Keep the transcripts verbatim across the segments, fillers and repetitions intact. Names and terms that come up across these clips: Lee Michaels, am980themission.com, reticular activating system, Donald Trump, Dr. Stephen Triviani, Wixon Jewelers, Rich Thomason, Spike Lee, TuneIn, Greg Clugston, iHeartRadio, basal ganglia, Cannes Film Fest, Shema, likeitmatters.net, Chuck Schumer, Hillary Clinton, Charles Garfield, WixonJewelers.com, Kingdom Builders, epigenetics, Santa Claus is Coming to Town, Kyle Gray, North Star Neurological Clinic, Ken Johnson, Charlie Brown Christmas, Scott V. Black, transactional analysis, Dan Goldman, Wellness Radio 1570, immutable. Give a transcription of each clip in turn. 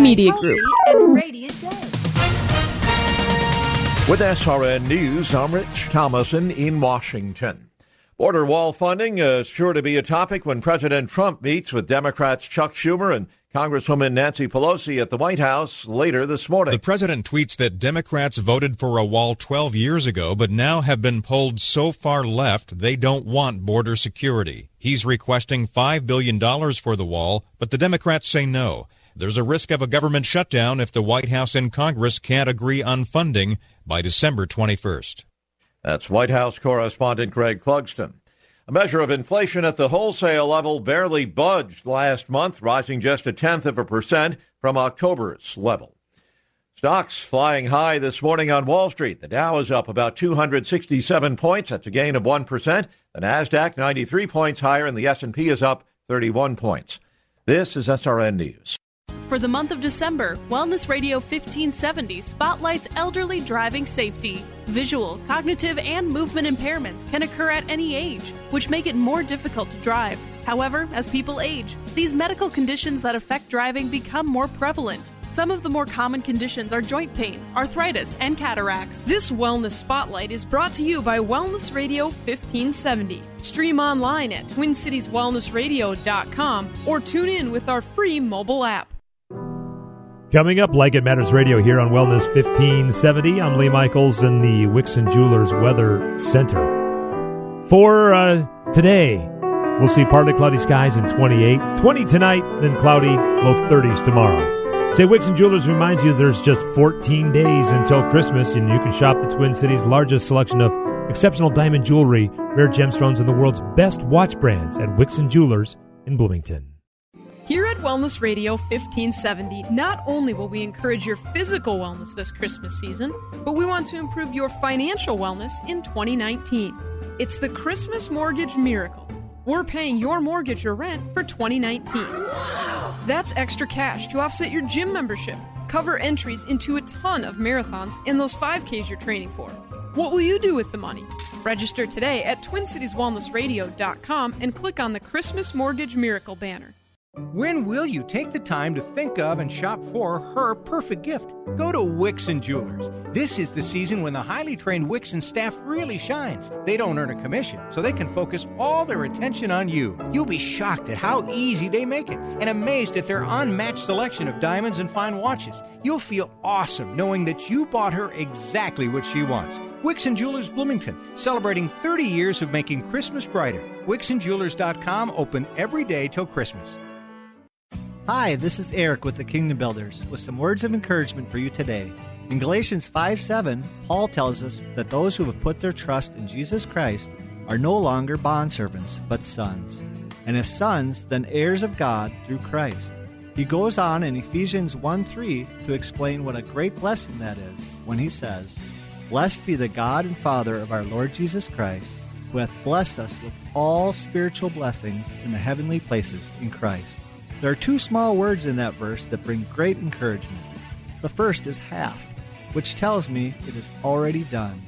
Media Group. With S R N News, I'm Rich Thomason in Washington. Border wall funding is sure to be a topic when President Trump meets with Democrats Chuck Schumer and Congresswoman Nancy Pelosi at the White House later this morning. The president tweets that Democrats voted for a wall twelve years ago, but now have been pulled so far left they don't want border security. He's requesting five billion dollars for the wall, but the Democrats say no. There's a risk of a government shutdown if the White House and Congress can't agree on funding by December twenty-first. That's White House correspondent Greg Clugston. A measure of inflation at the wholesale level barely budged last month, rising just a tenth of a percent from October's level. Stocks flying high this morning on Wall Street. The Dow is up about two hundred sixty-seven points. That's a gain of one percent. The NASDAQ ninety-three points higher, and the S and P is up thirty-one points. This is S R N News. For the month of December, Wellness Radio fifteen seventy spotlights elderly driving safety. Visual, cognitive, and movement impairments can occur at any age, which make it more difficult to drive. However, as people age, these medical conditions that affect driving become more prevalent. Some of the more common conditions are joint pain, arthritis, and cataracts. This Wellness Spotlight is brought to you by Wellness Radio fifteen seventy. Stream online at Twin Cities Wellness Radio dot com or tune in with our free mobile app. Coming up, Like It Matters Radio here on Wellness fifteen seventy. I'm Lee Michaels in the Wixon Jewelers Weather Center. For uh, today, we'll see partly cloudy skies and twenty-eight, twenty tonight, then cloudy, low thirties tomorrow. Say, Wixon Jewelers reminds you there's just fourteen days until Christmas, and you can shop the Twin Cities' largest selection of exceptional diamond jewelry, rare gemstones, and the world's best watch brands at Wixon Jewelers in Bloomington. Here at Wellness Radio fifteen seventy, not only will we encourage your physical wellness this Christmas season, but we want to improve your financial wellness in twenty nineteen. It's the Christmas Mortgage Miracle. We're paying your mortgage or rent for twenty nineteen. That's extra cash to offset your gym membership, cover entries into a ton of marathons, and those five Ks you're training for. What will you do with the money? Register today at Twin Cities Wellness Radio dot com and click on the Christmas Mortgage Miracle banner. When will you take the time to think of and shop for her perfect gift? Go to Wixon Jewelers. This is the season when the highly trained Wixon staff really shines. They don't earn a commission, so they can focus all their attention on you. You'll be shocked at how easy they make it and amazed at their unmatched selection of diamonds and fine watches. You'll feel awesome knowing that you bought her exactly what she wants. Wixon Jewelers Bloomington, celebrating thirty years of making Christmas brighter. Wixon Jewelers dot com, open every day till Christmas. Hi, this is Eric with the Kingdom Builders with some words of encouragement for you today. In Galatians five seven, Paul tells us that those who have put their trust in Jesus Christ are no longer bondservants, but sons. And if sons, then heirs of God through Christ. He goes on in Ephesians one three to explain what a great blessing that is when he says, "Blessed be the God and Father of our Lord Jesus Christ, who hath blessed us with all spiritual blessings in the heavenly places in Christ." There are two small words in that verse that bring great encouragement. The first is half, which tells me it is already done.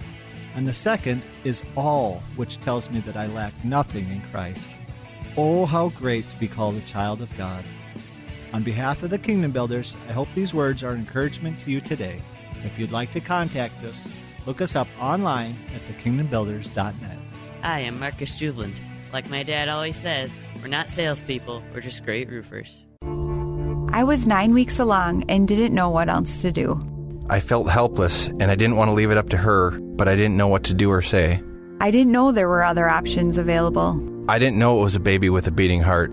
And the second is all, which tells me that I lack nothing in Christ. Oh, how great to be called a child of God. On behalf of the Kingdom Builders, I hope these words are encouragement to you today. If you'd like to contact us, look us up online at the kingdom builders dot net. I am Marcus Juveland. Like my dad always says, we're not salespeople, we're just great roofers. I was nine weeks along and didn't know what else to do. I felt helpless and I didn't want to leave it up to her, but I didn't know what to do or say. I didn't know there were other options available. I didn't know it was a baby with a beating heart.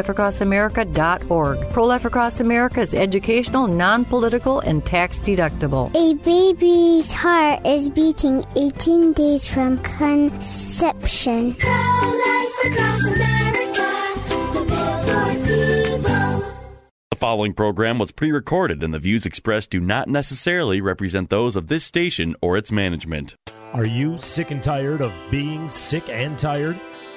across america dot org. Pro-Life Across America is educational, non-political, and tax-deductible. A baby's heart is beating eighteen days from conception. Pro-Life Across America, the billboard people. The following program was pre-recorded, and the views expressed do not necessarily represent those of this station or its management. Are you sick and tired of being sick and tired?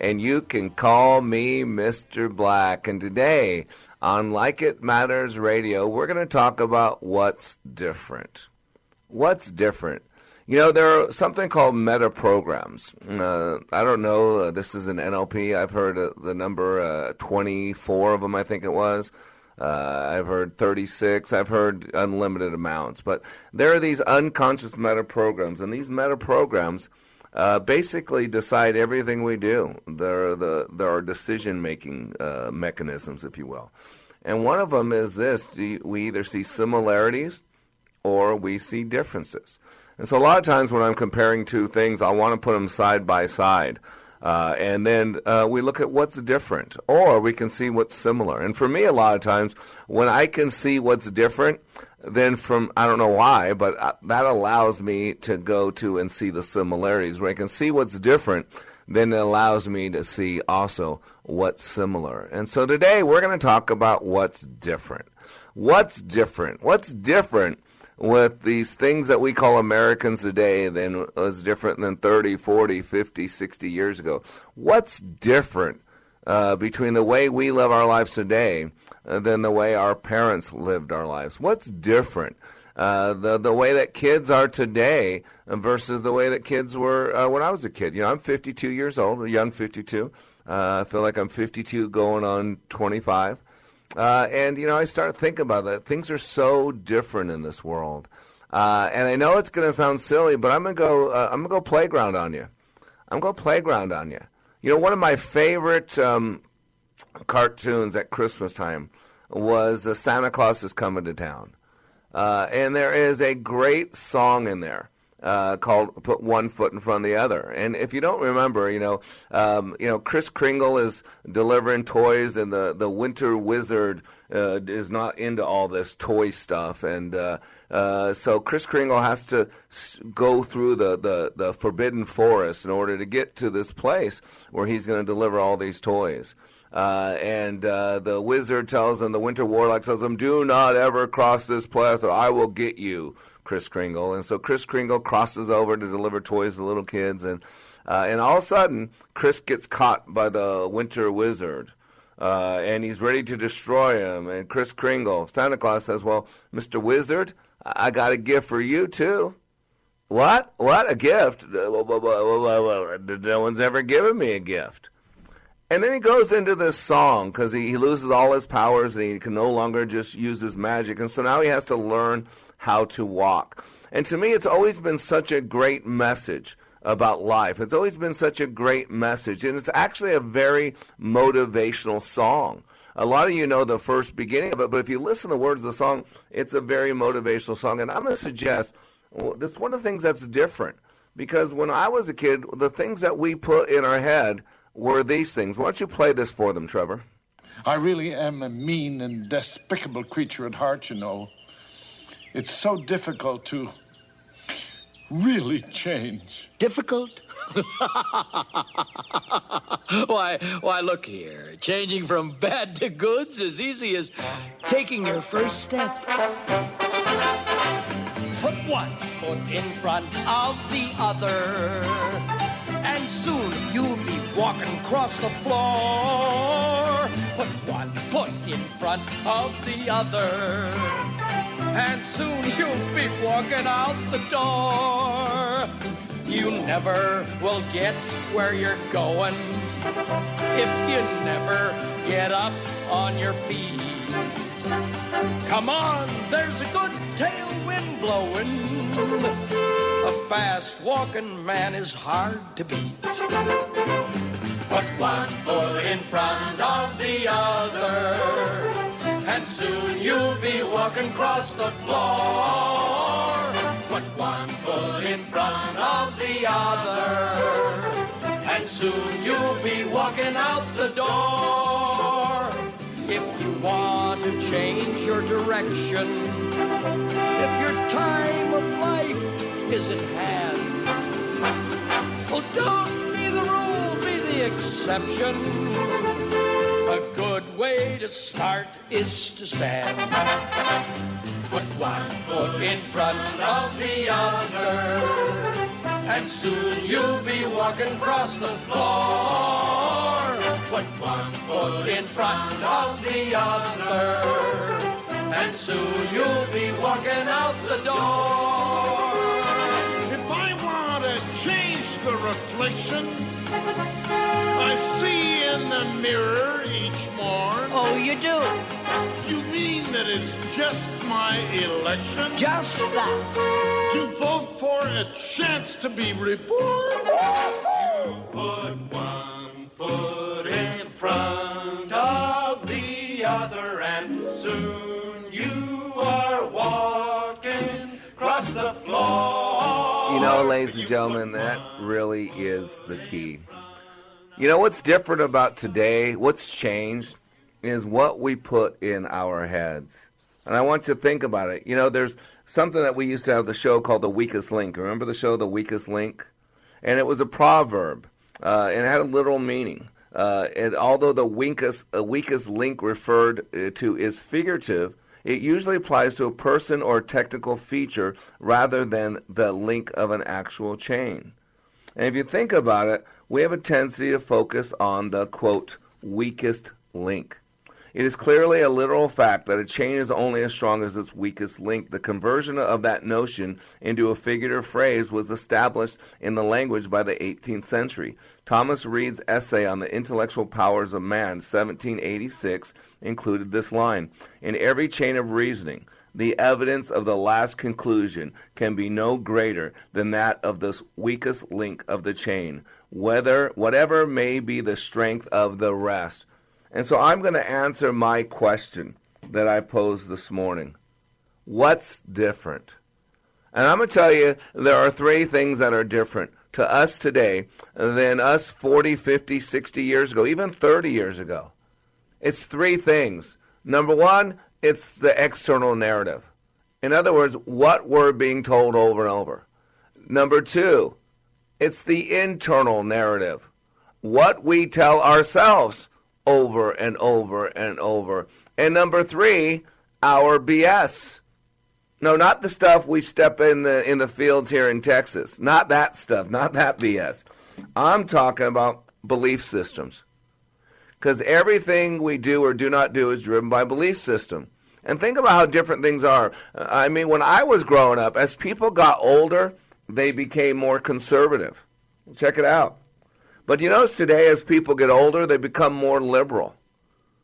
and you can call me Mister Black. And today on Like It Matters Radio, we're going to talk about what's different. What's different? You know, there are something called meta programs. Uh, I don't know. Uh, this is an N L P. I've heard uh, the number uh, twenty-four of them, I think it was. Uh, I've heard thirty-six. I've heard unlimited amounts. But there are these unconscious meta programs, and these meta programs Uh, basically decide everything we do. There are, the, there are decision-making uh, mechanisms, if you will. And one of them is this. We either see similarities or we see differences. And so a lot of times when I'm comparing two things, I want to put them side by side. Uh, and then uh, we look at what's different, or we can see what's similar. And for me, a lot of times, when I can see what's different, then from, I don't know why, but that allows me to go to and see the similarities. When I can see what's different, then it allows me to see also what's similar. And so today we're going to talk about what's different. What's different? What's different with these things that we call Americans today than was different than thirty, forty, fifty, sixty years ago? What's different uh, between the way we live our lives today than the way our parents lived our lives? What's different? Uh, the the way that kids are today versus the way that kids were uh, when I was a kid. You know, I'm fifty-two years old, a young fifty-two. Uh, I feel like I'm fifty-two going on twenty-five. Uh, and, you know, I start thinking about that. Things are so different in this world. Uh, and I know it's going to sound silly, but I'm going to go uh, I'm going to go playground on you. I'm going to playground on you. You know, one of my favorite um, cartoons at Christmas time was uh, Santa Claus Is Coming to Town. Uh, and there is a great song in there uh, called Put One Foot in Front of the Other. And if you don't remember, you know, um, you know, Kris Kringle is delivering toys, and the, the Winter Wizard uh, is not into all this toy stuff. And uh, uh, so Kris Kringle has to go through the, the, the Forbidden Forest in order to get to this place where he's going to deliver all these toys. Uh, and uh, the wizard tells him, the Winter Warlock tells him, do not ever cross this path or I will get you, Kris Kringle. And so Kris Kringle crosses over to deliver toys to little kids. And uh, and all of a sudden, Kris gets caught by the Winter Wizard. Uh, and he's ready to destroy him. And Kris Kringle, Santa Claus, says, well, Mister Wizard, I, I got a gift for you, too. What? What? A gift? No one's ever given me a gift. And then he goes into this song because he, he loses all his powers and he can no longer just use his magic. And so now he has to learn how to walk. And to me, it's always been such a great message about life. It's always been such a great message. And it's actually a very motivational song. A lot of you know the first beginning of it, but if you listen to the words of the song, it's a very motivational song. And I'm going to suggest, well, that's one of the things that's different. Because when I was a kid, the things that we put in our head were these things. Why don't you play this for them, Trevor? I really am a mean and despicable creature at heart, you know. It's so difficult to really change. Difficult? why, why, look here. Changing from bad to good's as easy as taking your first step. Put one foot in front of the other, and soon you'll be walking across the floor. Put one foot in front of the other, and soon you'll be walking out the door. You never will get where you're going if you never get up on your feet. Come on, there's a good tailwind blowing. A fast walking man is hard to beat. Put one foot in front of the other, and soon you'll be walking across the floor. Put one foot in front of the other, and soon you'll be walking out the door. If you want to change your direction, if your time of life is at hand, well, don't be the rule, be the exception. A good way to start is to stand. Put one foot in front of the other, and soon you'll be walking across the floor. Put one foot in front of the other, and soon you'll be walking out the door. If I want to change the reflection I see in the mirror each morn. Oh, you do? You mean that it's just my election? Just that. To vote for a chance to be reborn? You put one foot in front of the other, and soon you are walking across the floor. You know, ladies and gentlemen, that really is the key. You know, what's different about today, what's changed, is what we put in our heads. And I want you to think about it. You know, there's something that we used to have the show called The Weakest Link. Remember the show, The Weakest Link? And it was a proverb, uh, and it had a literal meaning. Uh, and although the weakest, uh, weakest link referred to is figurative, it usually applies to a person or technical feature rather than the link of an actual chain. And if you think about it, we have a tendency to focus on the, quote, weakest link. It is clearly a literal fact that a chain is only as strong as its weakest link. The conversion of that notion into a figurative phrase was established in the language by the eighteenth century. Thomas Reid's essay on the intellectual powers of man, seventeen eighty-six, included this line: in every chain of reasoning, the evidence of the last conclusion can be no greater than that of this weakest link of the chain, whether whatever may be the strength of the rest. And so I'm going to answer my question that I posed this morning. What's different? And I'm going to tell you there are three things that are different to us today than us forty, fifty, sixty years ago, even thirty years ago. It's three things. Number one, it's the external narrative. In other words, what we're being told over and over. Number two, it's the internal narrative, what we tell ourselves over and over and over. And number three, our B S. No, not the stuff we step in the in the fields here in Texas. Not that stuff, not that B S. I'm talking about belief systems. Because everything we do or do not do is driven by belief system. And think about how different things are. I mean, when I was growing up, as people got older, they became more conservative. Check it out. But you notice today, as people get older, they become more liberal.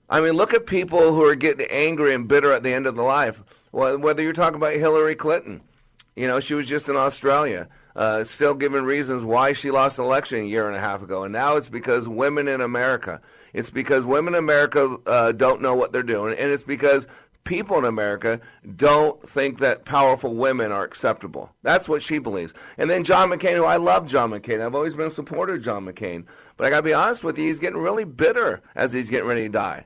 I mean, look at people who are getting angry and bitter at the end of their life. Whether you're talking about Hillary Clinton, you know, she was just in Australia, uh, still giving reasons why she lost an election a year and a half ago. And now it's because women in America. It's because women in America uh, don't know what they're doing. And it's because people in America don't think that powerful women are acceptable. That's what she believes. And then John McCain, who I love John McCain. I've always been a supporter of John McCain. But I got to be honest with you, he's getting really bitter as he's getting ready to die.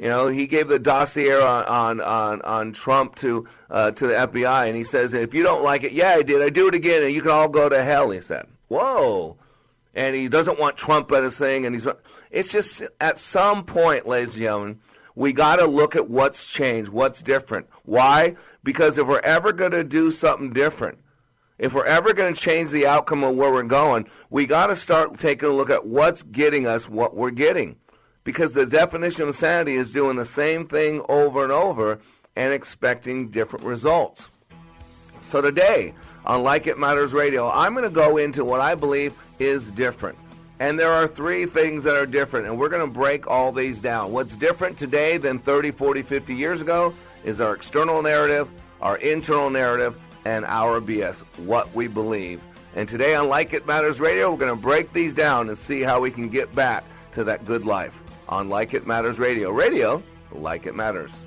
You know, he gave the dossier on on, on, on Trump to uh, to the F B I, and he says, if you don't like it, yeah, I did. I do it again, and you can all go to hell, he said. Whoa. And he doesn't want Trump at his thing. And he's. It's just at some point, ladies and gentlemen, we got to look at what's changed, what's different. Why? Because if we're ever going to do something different, if we're ever going to change the outcome of where we're going, we got to start taking a look at what's getting us what we're getting. Because the definition of insanity is doing the same thing over and over and expecting different results. So today on Like It Matters Radio, I'm going to go into what I believe is different. And there are three things that are different, and we're going to break all these down. What's different today than thirty, forty, fifty years ago is our external narrative, our internal narrative, and our B S, what we believe. And today on Like It Matters Radio, we're going to break these down and see how we can get back to that good life. On Like It Matters Radio. Radio, like it matters.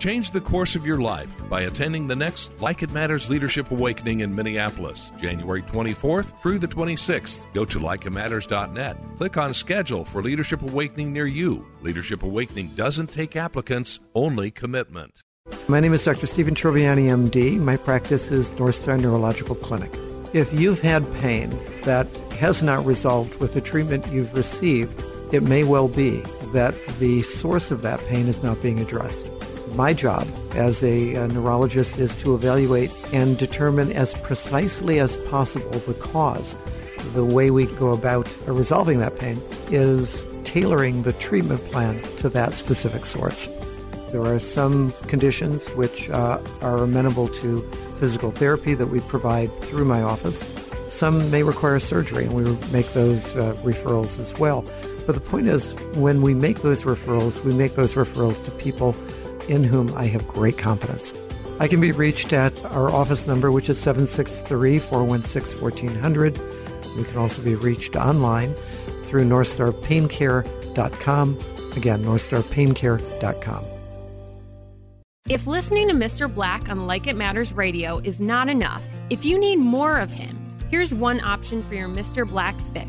Change the course of your life by attending the next Like It Matters Leadership Awakening in Minneapolis, January twenty-fourth through the twenty-sixth. Go to like it matters dot net. Click on Schedule for Leadership Awakening near you. Leadership Awakening doesn't take applicants, only commitment. My name is Doctor Stephen Triviani, M D. My practice is North Star Neurological Clinic. If you've had pain that has not resolved with the treatment you've received, it may well be that the source of that pain is not being addressed. My job as a, a neurologist is to evaluate and determine as precisely as possible the cause. The way we go about resolving that pain is tailoring the treatment plan to that specific source. There are some conditions which uh, are amenable to physical therapy that we provide through my office. Some may require surgery, and we make those uh, referrals as well. But the point is, when we make those referrals, we make those referrals to people in whom I have great confidence. I can be reached at our office number, which is seven six three, four one six, one four zero zero. We can also be reached online through north star pain care dot com. Again, north star pain care dot com. If listening to Mister Black on Like It Matters Radio is not enough, if you need more of him, here's one option for your Mister Black fix.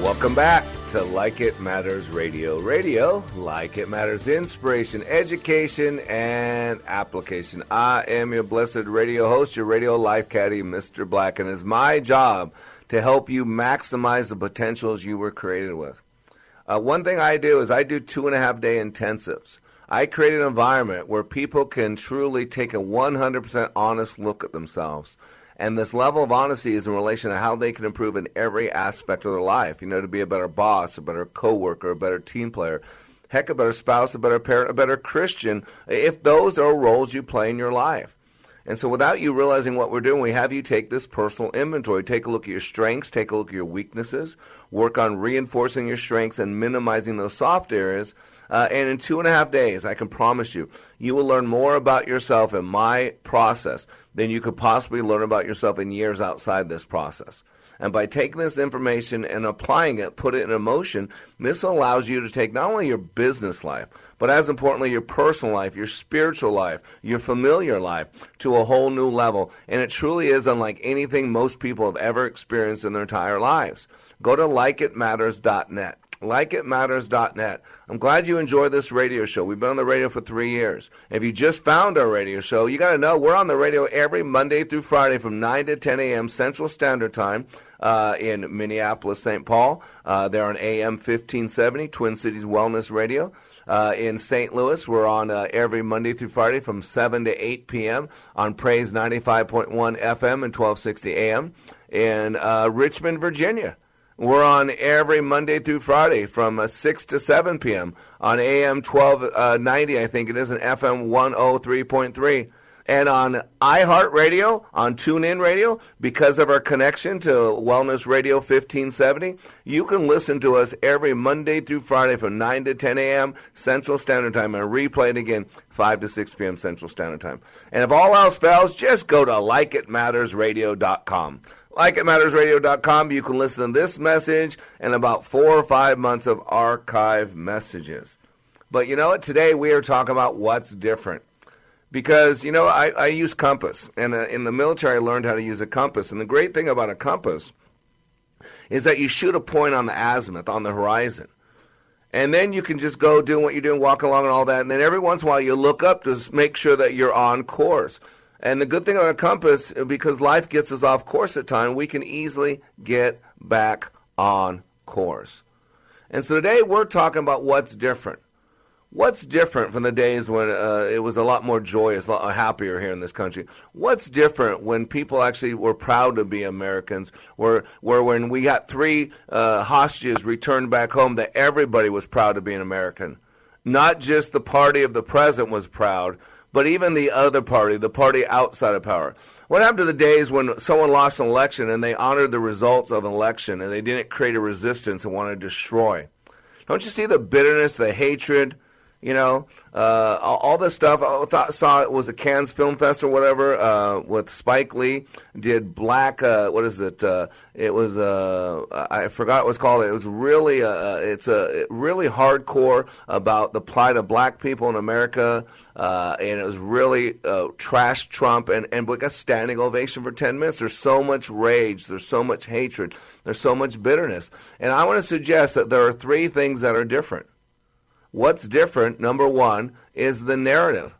Welcome back to Like It Matters Radio. Radio, like it matters, inspiration, education, and application. I am your blessed radio host, your radio life caddy, Mister Black, and it's my job to help you maximize the potentials you were created with. Uh, one thing I do is I do two and a half day intensives. I create an environment where people can truly take a one hundred percent honest look at themselves. And this level of honesty is in relation to how they can improve in every aspect of their life. You know, to be a better boss, a better coworker, a better team player, heck, a better spouse, a better parent, a better Christian, if those are roles you play in your life. And so without you realizing what we're doing, we have you take this personal inventory. Take a look at your strengths. Take a look at your weaknesses. Work on reinforcing your strengths and minimizing those soft areas. Uh, and in two and a half days, I can promise you, you will learn more about yourself in my process than you could possibly learn about yourself in years outside this process. And by taking this information and applying it, put it in motion, this allows you to take not only your business life, but as importantly, your personal life, your spiritual life, your familiar life to a whole new level. And it truly is unlike anything most people have ever experienced in their entire lives. Go to like it matters dot net. like it matters dot net. I'm glad you enjoy this radio show. We've been on the radio for three years. If you just found our radio show, you got to know we're on the radio every Monday through Friday from nine to ten a.m. Central Standard Time uh, in Minneapolis, Saint Paul. Uh, they're on A M fifteen seventy, Twin Cities Wellness Radio. Uh, in Saint Louis, we're on uh, every Monday through Friday from seven to eight p.m. on Praise ninety-five point one F M and twelve sixty a.m. In uh, Richmond, Virginia, we're on every Monday through Friday from uh, six to seven p.m. on A M twelve ninety, I think it is, and F M one oh three point three. And on iHeartRadio, on TuneIn Radio, because of our connection to Wellness Radio fifteen seventy, you can listen to us every Monday through Friday from nine to ten a.m. Central Standard Time, and replay it again five to six p.m. Central Standard Time. And if all else fails, just go to like it matters radio dot com. like it matters radio dot com, you can listen to this message and about four or five months of archive messages. But you know what? Today we are talking about what's different. Because, you know, I, I use compass. And uh, in the military, I learned how to use a compass. And the great thing about a compass is that you shoot a point on the azimuth, on the horizon. And then you can just go do what you're doing, walk along and all that. And then every once in a while you look up to make sure that you're on course. And the good thing about a compass, because life gets us off course at times, we can easily get back on course. And so today we're talking about what's different. What's different from the days when uh, it was a lot more joyous, a lot happier here in this country? What's different when people actually were proud to be Americans, where, where when we got three uh, hostages returned back home, that everybody was proud to be an American? Not just the party of the president was proud, but even the other party, the party outside of power. What happened to the days when someone lost an election and they honored the results of an election and they didn't create a resistance and want to destroy? Don't you see the bitterness, the hatred, you know, uh, all this stuff? I thought, saw it was the Cannes Film Fest or whatever uh, with Spike Lee. Did Black, uh, what is it? Uh, it was, uh, I forgot what it's called. It was really, uh, it's a, really hardcore about the plight of black people in America. Uh, and it was really uh, trash Trump, and, and we got standing ovation for ten minutes. There's so much rage. There's so much hatred. There's so much bitterness. And I want to suggest that there are three things that are different. What's different, number one, is the narrative,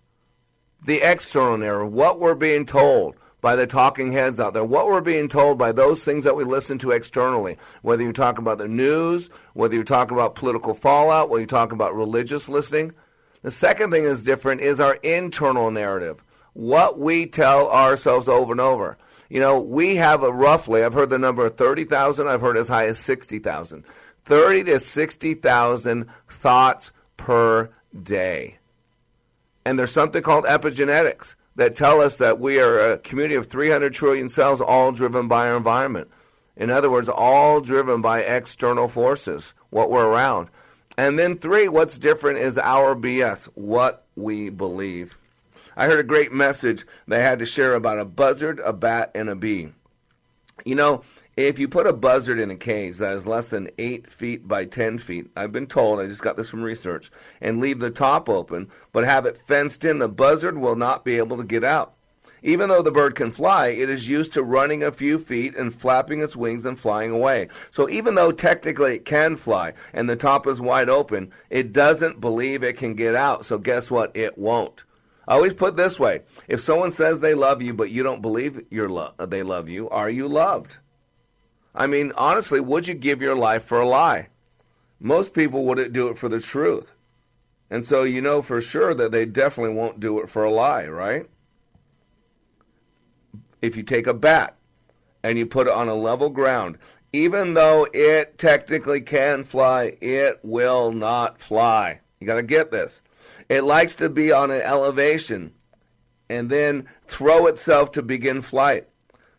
the external narrative, what we're being told by the talking heads out there, what we're being told by those things that we listen to externally, whether you talk about the news, whether you talk about political fallout, whether you talk about religious listening. The second thing that's different is our internal narrative, what we tell ourselves over and over. You know, we have a roughly, I've heard the number of thirty thousand, I've heard as high as sixty thousand, thirty to sixty thousand thoughts per day. And there's something called epigenetics that tell us that we are a community of three hundred trillion cells, all driven by our environment. In other words, all driven by external forces, what we're around. And then three, what's different is our B S, what we believe. I heard a great message they had to share about a buzzard, a bat, and a bee. You know, if you put a buzzard in a cage that is less than eight feet by ten feet, I've been told, I just got this from research, and leave the top open, but have it fenced in, the buzzard will not be able to get out. Even though the bird can fly, it is used to running a few feet and flapping its wings and flying away. So even though technically it can fly and the top is wide open, it doesn't believe it can get out. So guess what? It won't. I always put it this way. If someone says they love you but you don't believe you're lo- they love you, are you loved? I mean, honestly, would you give your life for a lie? Most people wouldn't do it for the truth. And so you know for sure that they definitely won't do it for a lie, right? If you take a bat and you put it on a level ground, even though it technically can fly, it will not fly. You got to get this. It likes to be on an elevation. and then throw itself to begin flight.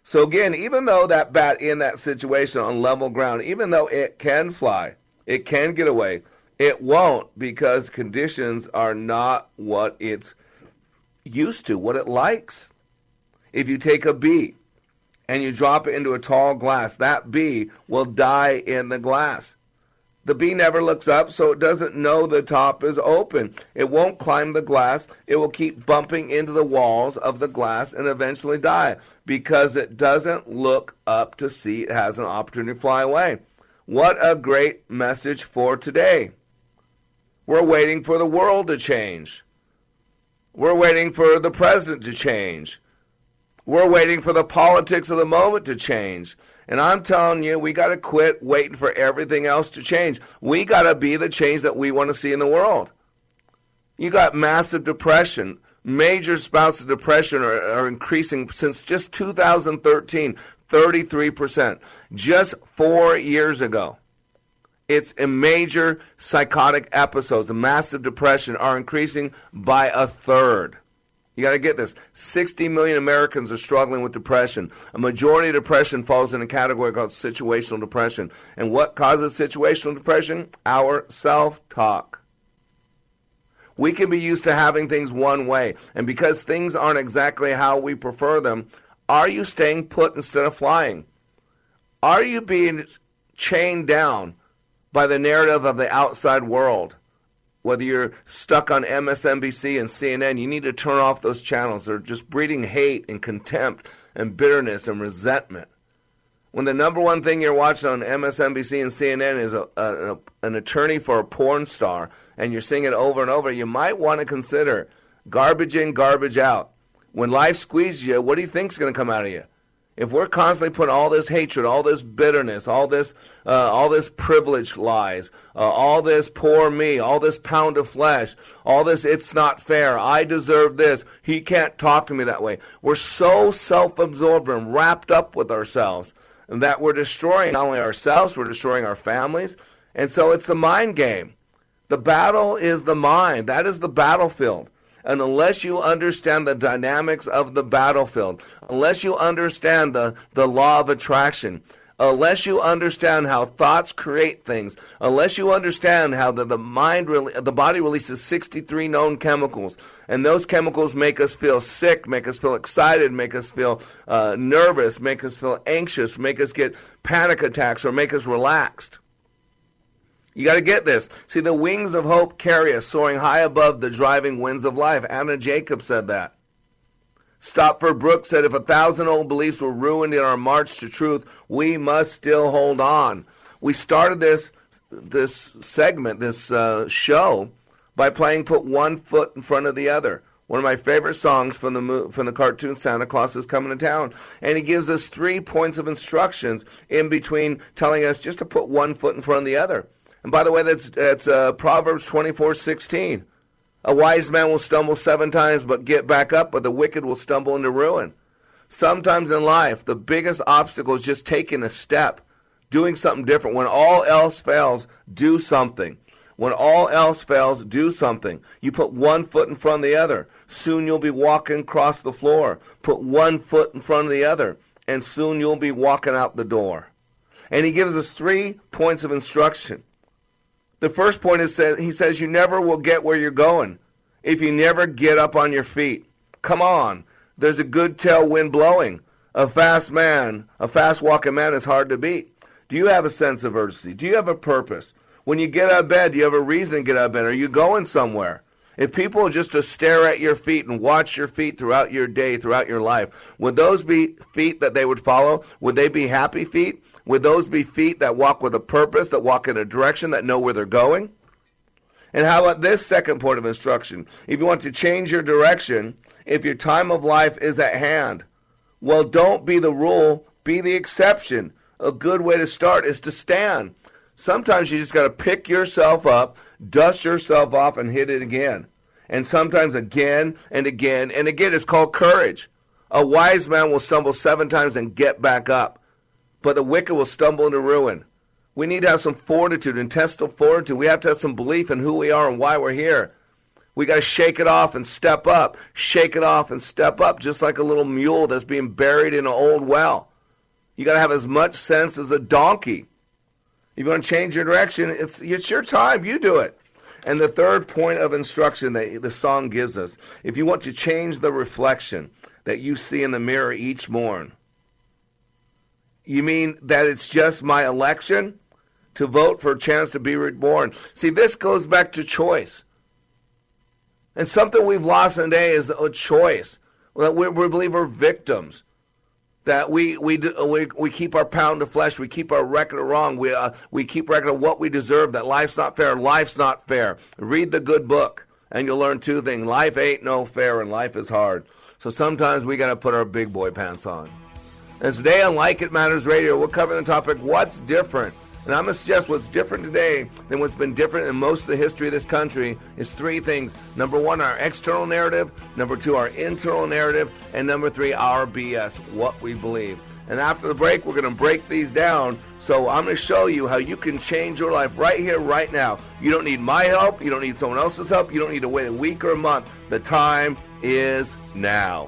So again, even though that bat in that situation on level ground, even though it can fly, it can get away, it won't, because conditions are not what it's used to, what it likes. If you take a bee and you drop it into a tall glass, that bee will die in the glass. The bee never looks up, so it doesn't know the top is open. It won't climb the glass. It will keep bumping into the walls of the glass and eventually die, because it doesn't look up to see it has an opportunity to fly away. What a great message for today. We're waiting for the world to change. We're waiting for the president to change. We're waiting for the politics of the moment to change. And I'm telling you, we got to quit waiting for everything else to change. We got to be the change that we want to see in the world. You got massive depression. Major spouts of depression are, are increasing since just two thousand thirteen, thirty-three percent. Just four years ago. It's a major psychotic episodes. The massive depression are increasing by a third. You got to get this. sixty million Americans are struggling with depression. A majority of depression falls in a category called situational depression. And what causes situational depression? Our self-talk. We can be used to having things one way. And because things aren't exactly how we prefer them, are you staying put instead of flying? Are you being chained down by the narrative of the outside world? Whether you're stuck on M S N B C and C N N, you need to turn off those channels. They're just breeding hate and contempt and bitterness and resentment. When the number one thing you're watching on M S N B C and C N N is a, a, an attorney for a porn star, and you're seeing it over and over, you might want to consider garbage in, garbage out. When life squeezes you, what do you think is going to come out of you? If we're constantly putting all this hatred, all this bitterness, all this uh, all this privilege lies, uh, all this poor me, all this pound of flesh, all this it's not fair, I deserve this, he can't talk to me that way. We're so self-absorbed and wrapped up with ourselves that we're destroying not only ourselves, we're destroying our families. And so it's the mind game. The battle is the mind. That is the battlefield. And unless you understand the dynamics of the battlefield, unless you understand the, the law of attraction, unless you understand how thoughts create things, unless you understand how the, the mind really, the body releases sixty-three known chemicals, and those chemicals make us feel sick, make us feel excited, make us feel uh, nervous, make us feel anxious, make us get panic attacks, or make us relaxed. You got to get this. See, the wings of hope carry us, soaring high above the driving winds of life. Anna Jacob said that. Stopford Brooks said, if a thousand old beliefs were ruined in our march to truth, we must still hold on. We started this this segment, this uh, show, by playing Put One Foot in Front of the Other, one of my favorite songs from the from the cartoon Santa Claus is Coming to Town. And he gives us three points of instructions in between telling us just to put one foot in front of the other. And by the way, that's that's uh, Proverbs twenty-four sixteen. A wise man will stumble seven times but get back up, but the wicked will stumble into ruin. Sometimes in life, the biggest obstacle is just taking a step, doing something different. When all else fails, do something. When all else fails, do something. You put one foot in front of the other. Soon you'll be walking across the floor. Put one foot in front of the other, and soon you'll be walking out the door. And he gives us three points of instruction. The first point is, he says, you never will get where you're going if you never get up on your feet. Come on. There's a good tailwind blowing. A fast man, a fast walking man is hard to beat. Do you have a sense of urgency? Do you have a purpose? When you get out of bed, do you have a reason to get out of bed? Are you going somewhere? If people just to stare at your feet and watch your feet throughout your day, throughout your life, would those be feet that they would follow? Would they be happy feet? Would those be feet that walk with a purpose, that walk in a direction, that know where they're going? And how about this second point of instruction? If you want to change your direction, if your time of life is at hand, well, don't be the rule, be the exception. A good way to start is to stand. Sometimes you just got to pick yourself up, dust yourself off, and hit it again. And sometimes again and again and again. It's called courage. A wise man will stumble seven times and get back up, but the wicked will stumble into ruin. We need to have some fortitude, intestinal fortitude. We have to have some belief in who we are and why we're here. We got to shake it off and step up. Shake it off and step up, just like a little mule that's being buried in an old well. You got to have as much sense as a donkey. If you want to change your direction, it's it's your time. You do it. And the third point of instruction that the song gives us, if you want to change the reflection that you see in the mirror each morn, you mean that it's just my election to vote for a chance to be reborn? See, this goes back to choice. And something we've lost today is a choice. That we, we believe we're victims. That we we, do, we we keep our pound of flesh. We keep our record of wrong. We uh, we keep record of what we deserve. That life's not fair. Life's not fair. Read the good book, and you'll learn two things: life ain't no fair, and life is hard. So sometimes we gotta put our big boy pants on. And today on Like It Matters Radio, we're covering the topic: what's different. And I'm going to suggest what's different today than what's been different in most of the history of this country is three things. Number one, our external narrative. Number two, our internal narrative. And number three, our B S, what we believe. And after the break, we're going to break these down. So I'm going to show you how you can change your life right here, right now. You don't need my help. You don't need someone else's help. You don't need to wait a week or a month. The time is now.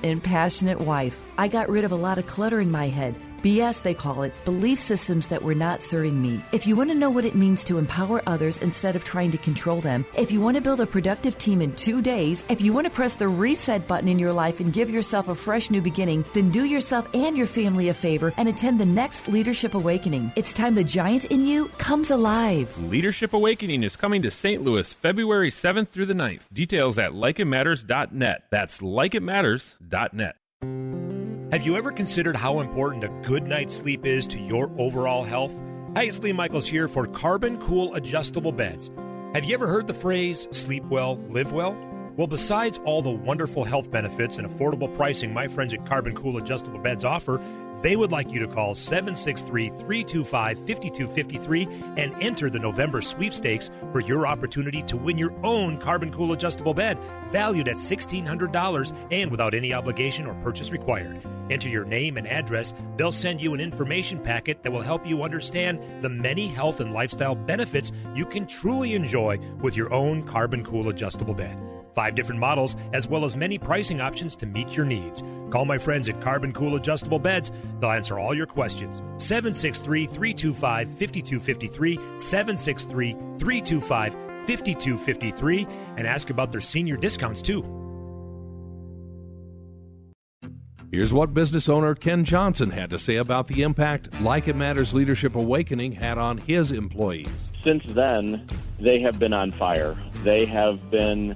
and passionate wife. I got rid of a lot of clutter in my head. B S, they call it, belief systems that were not serving me. If you want to know what it means to empower others instead of trying to control them, if you want to build a productive team in two days, if you want to press the reset button in your life and give yourself a fresh new beginning, then do yourself and your family a favor and attend the next Leadership Awakening. It's time the giant in you comes alive. Leadership Awakening is coming to Saint Louis February seventh through the ninth. Details at like it matters dot net. That's like it matters dot net. Have you ever considered how important a good night's sleep is to your overall health? Hi, it's Lee Michaels here for Carbon Cool Adjustable Beds. Have you ever heard the phrase, sleep well, live well? Well, besides all the wonderful health benefits and affordable pricing my friends at Carbon Cool Adjustable Beds offer, they would like you to call seven six three, three two five, five two five three and enter the November sweepstakes for your opportunity to win your own Carbon Cool Adjustable Bed, valued at one thousand six hundred dollars and without any obligation or purchase required. Enter your name and address. They'll send you an information packet that will help you understand the many health and lifestyle benefits you can truly enjoy with your own Carbon Cool Adjustable Bed. Five different models, as well as many pricing options to meet your needs. Call my friends at Carbon Cool Adjustable Beds. They'll answer all your questions. seven six three, three two five, five two five three, seven six three, three two five, five two five three, and ask about their senior discounts, too. Here's what business owner Ken Johnson had to say about the impact Like It Matters Leadership Awakening had on his employees. Since then, they have been on fire. They have been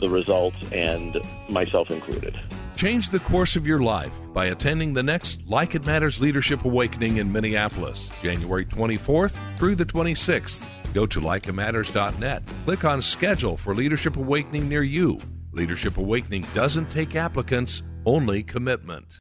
the results, and myself included. Change the course of your life by attending the next Like It Matters Leadership Awakening in Minneapolis, January twenty-fourth through the twenty-sixth. Go to like it matters dot net. Click on Schedule for Leadership Awakening near you. Leadership Awakening doesn't take applicants, only commitment.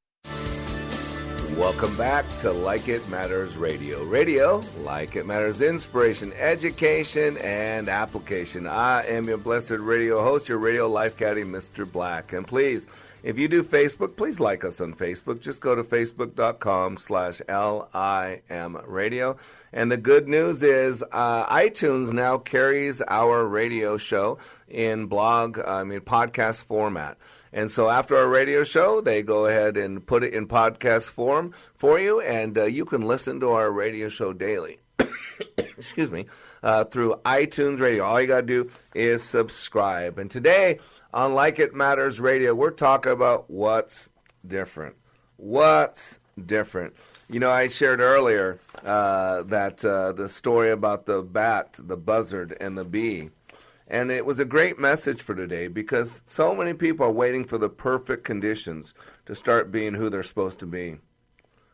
Welcome back to Like It Matters Radio. Radio, Like It Matters, inspiration, education, and application. I am your blessed radio host, your radio life caddy, Mister Black. And please, if you do Facebook, please like us on Facebook. Just go to facebook dot com slash L I M radio. And the good news is uh, iTunes now carries our radio show in blog, I mean, podcast format. And so after our radio show, they go ahead and put it in podcast form for you, and uh, you can listen to our radio show daily. excuse me, uh, through iTunes Radio. All you got to do is subscribe. And today on Like It Matters Radio, we're talking about what's different. What's different? You know, I shared earlier uh, that uh, the story about the bat, the buzzard, and the bee. And it was a great message for today because so many people are waiting for the perfect conditions to start being who they're supposed to be.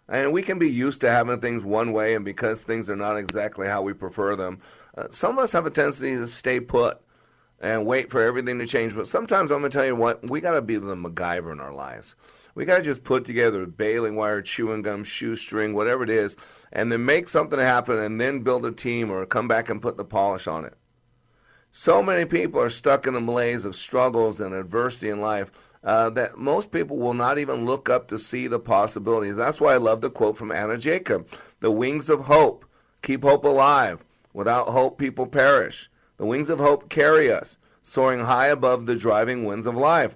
And we can be used to having things one way, and because things are not exactly how we prefer them, uh, some of us have a tendency to stay put and wait for everything to change. But sometimes I'm going to tell you what, we got to be the MacGyver in our lives. We got to just put together a baling wire, chewing gum, shoestring, whatever it is, and then make something happen and then build a team or come back and put the polish on it. So many people are stuck in the malaise of struggles and adversity in life uh, that most people will not even look up to see the possibilities. That's why I love the quote from Anna Jacob, "The wings of hope keep hope alive. Without hope, people perish. The wings of hope carry us, soaring high above the driving winds of life."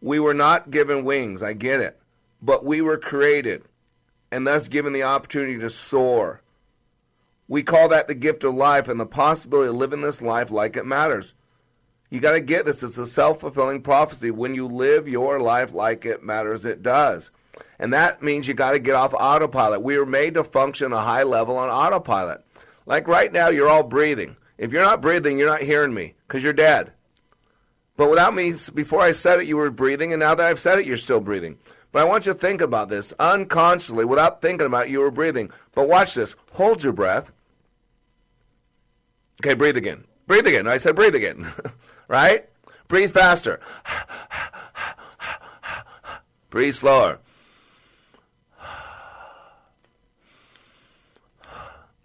We were not given wings, I get it, but we were created and thus given the opportunity to soar. We call that the gift of life and the possibility of living this life like it matters. You got to get this. It's a self-fulfilling prophecy. When you live your life like it matters, it does. And that means you got to get off autopilot. We are made to function at a high level on autopilot. Like right now, you're all breathing. If you're not breathing, you're not hearing me because you're dead. But without me, before I said it, you were breathing, and now that I've said it, you're still breathing. But I want you to think about this. Unconsciously, without thinking about it, you were breathing. But watch this. Hold your breath. Okay, breathe again. Breathe again. I said breathe again. Right? Breathe faster. Breathe slower.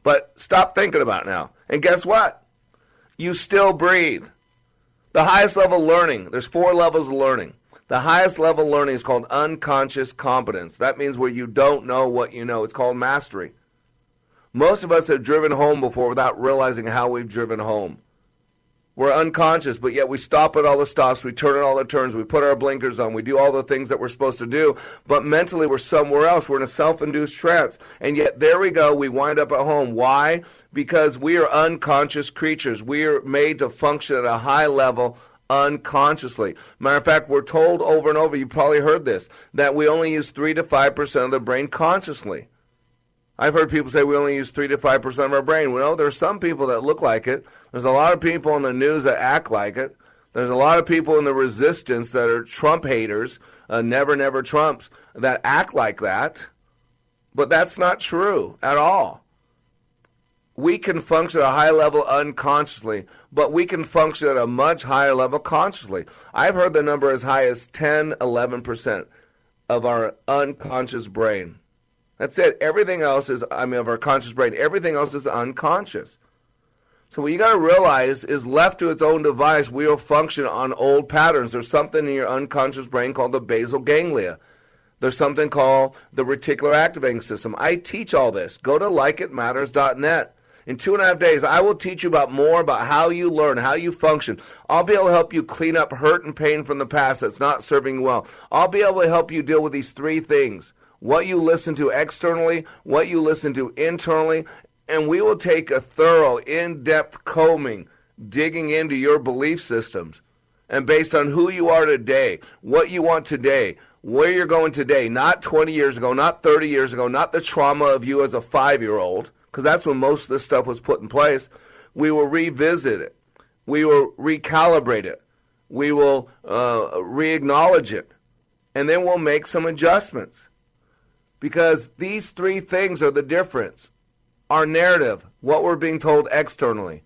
But stop thinking about it now. And guess what? You still breathe. The highest level of learning, there's four levels of learning. The highest level of learning is called unconscious competence. That means where you don't know what you know. It's called mastery. Most of us have driven home before without realizing how we've driven home. We're unconscious, but yet we stop at all the stops, we turn at all the turns, we put our blinkers on, we do all the things that we're supposed to do, but mentally we're somewhere else. We're in a self-induced trance, and yet there we go. We wind up at home. Why? Because we are unconscious creatures. We are made to function at a high level unconsciously. Matter of fact, we're told over and over, you probably heard this, that we only use three to five percent of the brain consciously. I've heard people say we only use three to five percent of our brain. Well, there's some people that look like it. There's a lot of people in the news that act like it. There's a lot of people in the resistance that are Trump haters, uh, never, never Trumps, that act like that. But that's not true at all. We can function at a high level unconsciously, but we can function at a much higher level consciously. I've heard the number as high as ten, eleven percent of our unconscious brain. That's it. Everything else is, I mean, of our conscious brain, everything else is unconscious. So what you got to realize is left to its own device, we will function on old patterns. There's something in your unconscious brain called the basal ganglia. There's something called the reticular activating system. I teach all this. Go to like it matters dot net. In two and a half days, I will teach you about more about how you learn, how you function. I'll be able to help you clean up hurt and pain from the past that's not serving you well. I'll be able to help you deal with these three things. What you listen to externally, what you listen to internally, and we will take a thorough, in-depth combing, digging into your belief systems. And based on who you are today, what you want today, where you're going today, not twenty years ago, not thirty years ago, not the trauma of you as a five-year-old, because that's when most of this stuff was put in place, we will revisit it. We will recalibrate it. We will uh, re-acknowledge it. And then we'll make some adjustments. Because these three things are the difference. Our narrative, what we're being told externally.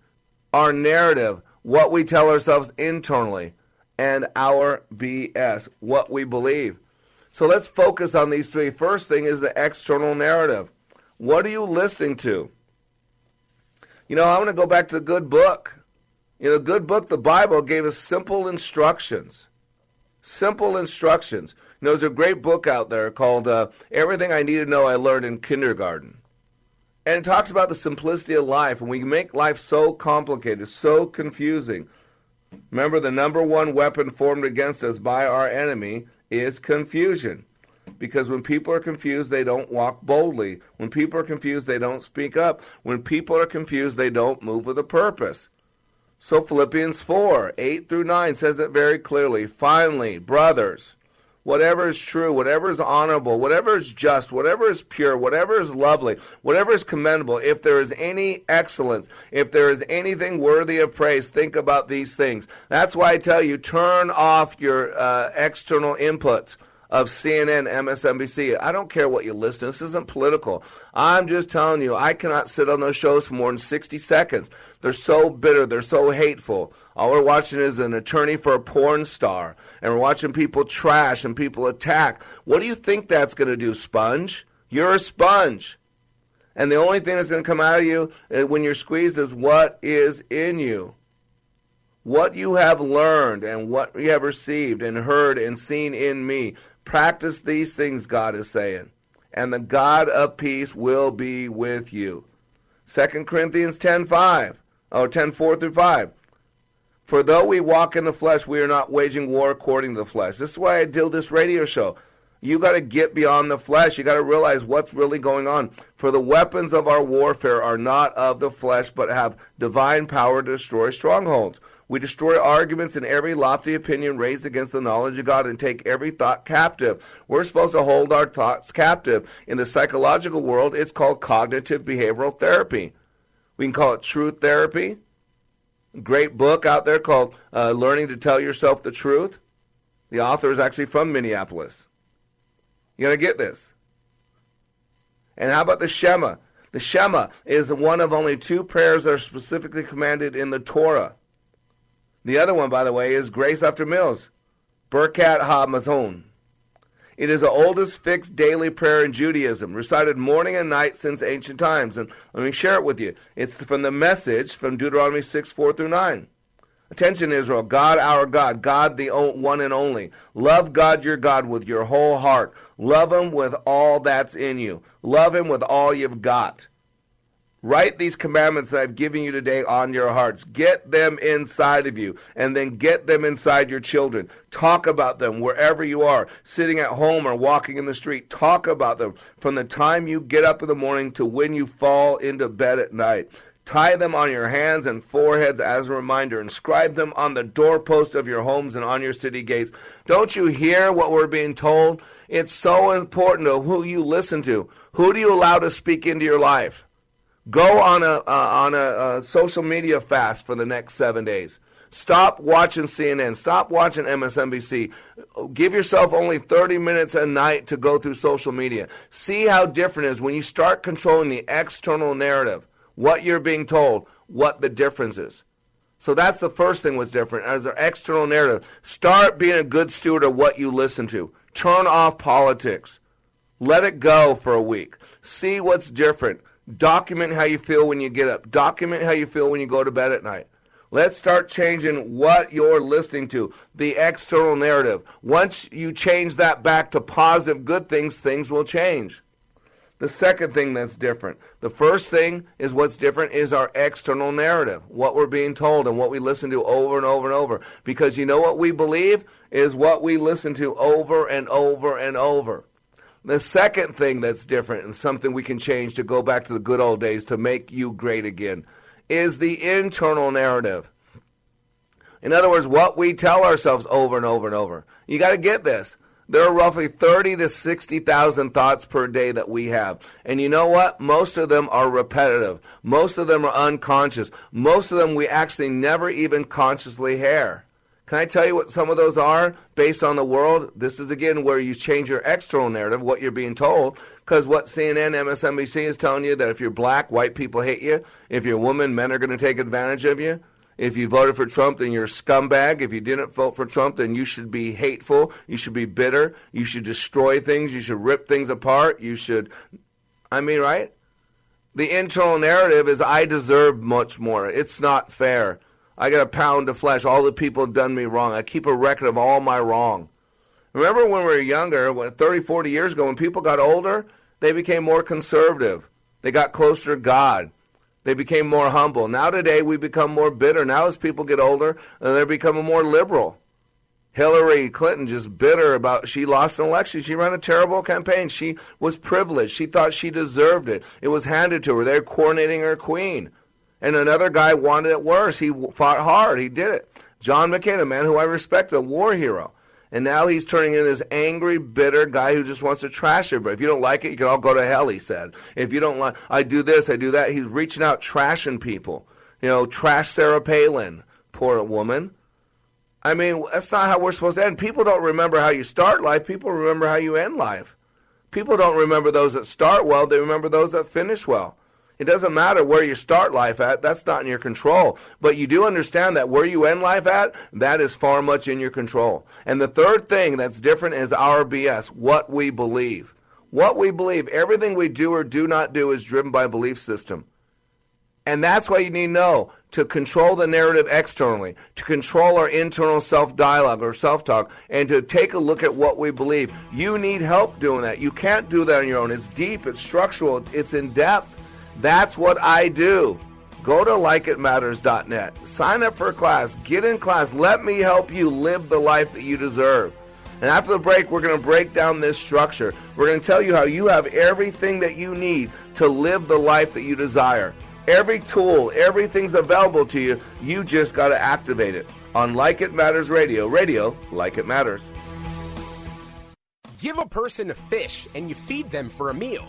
Our narrative, what we tell ourselves internally. And our B S, what we believe. So let's focus on these three. First thing is the external narrative. What are you listening to? You know, I want to go back to the good book. You know, the good book, the Bible, gave us simple instructions. Simple instructions. You know, there's a great book out there called uh, Everything I Need to Know I Learned in Kindergarten. And it talks about the simplicity of life. And we make life so complicated, so confusing. Remember, the number one weapon formed against us by our enemy is confusion. Because when people are confused, they don't walk boldly. When people are confused, they don't speak up. When people are confused, they don't move with a purpose. So Philippians four, eight through nine says it very clearly. Finally, brothers, whatever is true, whatever is honorable, whatever is just, whatever is pure, whatever is lovely, whatever is commendable, if there is any excellence, if there is anything worthy of praise, think about these things. That's why I tell you, turn off your uh, external inputs of C N N, M S N B C. I don't care what you listen to. This isn't political. I'm just telling you, I cannot sit on those shows for more than sixty seconds. They're so bitter. They're so hateful. All we're watching is an attorney for a porn star, and we're watching people trash and people attack. What do you think that's going to do, sponge? You're a sponge. And the only thing that's going to come out of you when you're squeezed is what is in you. What you have learned and what you have received and heard and seen in me. Practice these things, God is saying, and the God of peace will be with you. Second Corinthians ten, five, oh, ten, four through five. For though we walk in the flesh, we are not waging war according to the flesh. This is why I do this radio show. You got to get beyond the flesh. You got to realize what's really going on. For the weapons of our warfare are not of the flesh, but have divine power to destroy strongholds. We destroy arguments and every lofty opinion raised against the knowledge of God and take every thought captive. We're supposed to hold our thoughts captive. In the psychological world, it's called cognitive behavioral therapy. We can call it truth therapy. Great book out there called uh, Learning to Tell Yourself the Truth. The author is actually from Minneapolis. You're going to get this. And how about the Shema? The Shema is one of only two prayers that are specifically commanded in the Torah. The other one, by the way, is Grace After Meals, Birkat HaMazon. It is the oldest fixed daily prayer in Judaism, recited morning and night since ancient times. And let me share it with you. It's from the Message from Deuteronomy six, four through nine. Attention, Israel, God our God, God the one and only. Love God your God with your whole heart. Love Him with all that's in you. Love Him with all you've got. Write these commandments that I've given you today on your hearts. Get them inside of you, and then get them inside your children. Talk about them wherever you are, sitting at home or walking in the street. Talk about them from the time you get up in the morning to when you fall into bed at night. Tie them on your hands and foreheads as a reminder. Inscribe them on the doorposts of your homes and on your city gates. Don't you hear what we're being told? It's so important to who you listen to. Who do you allow to speak into your life? Go on a uh, on a uh, social media fast for the next seven days. Stop watching C N N. Stop watching M S N B C. Give yourself only thirty minutes a night to go through social media. See how different it is when you start controlling the external narrative, what you're being told, what the difference is. So that's the first thing was different, as an external narrative. Start being a good steward of what you listen to. Turn off politics. Let it go for a week. See what's different. Document how you feel when you get up. Document how you feel when you go to bed at night. Let's start changing what you're listening to, the external narrative. Once you change that back to positive, good things, things will change. The second thing that's different. The first thing is what's different is our external narrative, what we're being told and what we listen to over and over and over. Because you know what we believe is what we listen to over and over and over. The second thing that's different and something we can change to go back to the good old days to make you great again is the internal narrative. In other words, what we tell ourselves over and over and over. You got to get this. There are roughly thirty to sixty thousand thoughts per day that we have. And you know what? Most of them are repetitive. Most of them are unconscious. Most of them we actually never even consciously hear. Can I tell you what some of those are based on the world? This is, again, where you change your external narrative, what you're being told, because what C N N, M S N B C is telling you that if you're black, white people hate you. If you're a woman, men are going to take advantage of you. If you voted for Trump, then you're a scumbag. If you didn't vote for Trump, then you should be hateful. You should be bitter. You should destroy things. You should rip things apart. You should, I mean, right? The internal narrative is I deserve much more. It's not fair. I got a pound of flesh. All the people have done me wrong. I keep a record of all my wrong. Remember when we were younger, when thirty, forty years ago, when people got older, they became more conservative. They got closer to God. They became more humble. Now today we become more bitter. Now as people get older, they're becoming more liberal. Hillary Clinton just bitter about she lost an election. She ran a terrible campaign. She was privileged. She thought she deserved it. It was handed to her. They're coronating her queen. And another guy wanted it worse. He fought hard. He did it. John McCain, a man who I respect, a war hero. And now he's turning into this angry, bitter guy who just wants to trash everybody. If you don't like it, you can all go to hell, he said. If you don't like, I do this, I do that. He's reaching out, trashing people. You know, trash Sarah Palin, poor woman. I mean, that's not how we're supposed to end. People don't remember how you start life. People remember how you end life. People don't remember those that start well. They remember those that finish well. It doesn't matter where you start life at. That's not in your control. But you do understand that where you end life at, that is far much in your control. And the third thing that's different is our B S, what we believe. What we believe, everything we do or do not do is driven by a belief system. And that's why you need to know to control the narrative externally, to control our internal self-dialogue or self-talk, and to take a look at what we believe. You need help doing that. You can't do that on your own. It's deep, it's structural, it's in depth. That's what I do. Go to like it matters dot net. Sign up for a class. Get in class. Let me help you live the life that you deserve. And after the break, we're going to break down this structure. We're going to tell you how you have everything that you need to live the life that you desire. Every tool, everything's available to you. You just got to activate it. On Like It Matters Radio. Radio, like it matters. Give a person a fish and you feed them for a meal.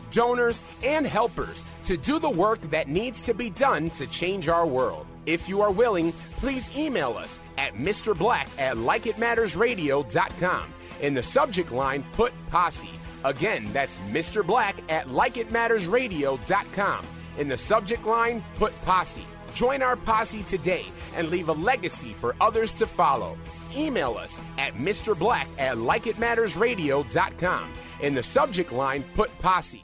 donors, and helpers to do the work that needs to be done to change our world. If you are willing, please email us at mister black at like it matters radio dot com. In the subject line, put posse. Again, that's mister black at like it matters radio dot com. In the subject line, put posse. Join our posse today and leave a legacy for others to follow. Email us at mister black at like it matters radio dot com. In the subject line, put posse.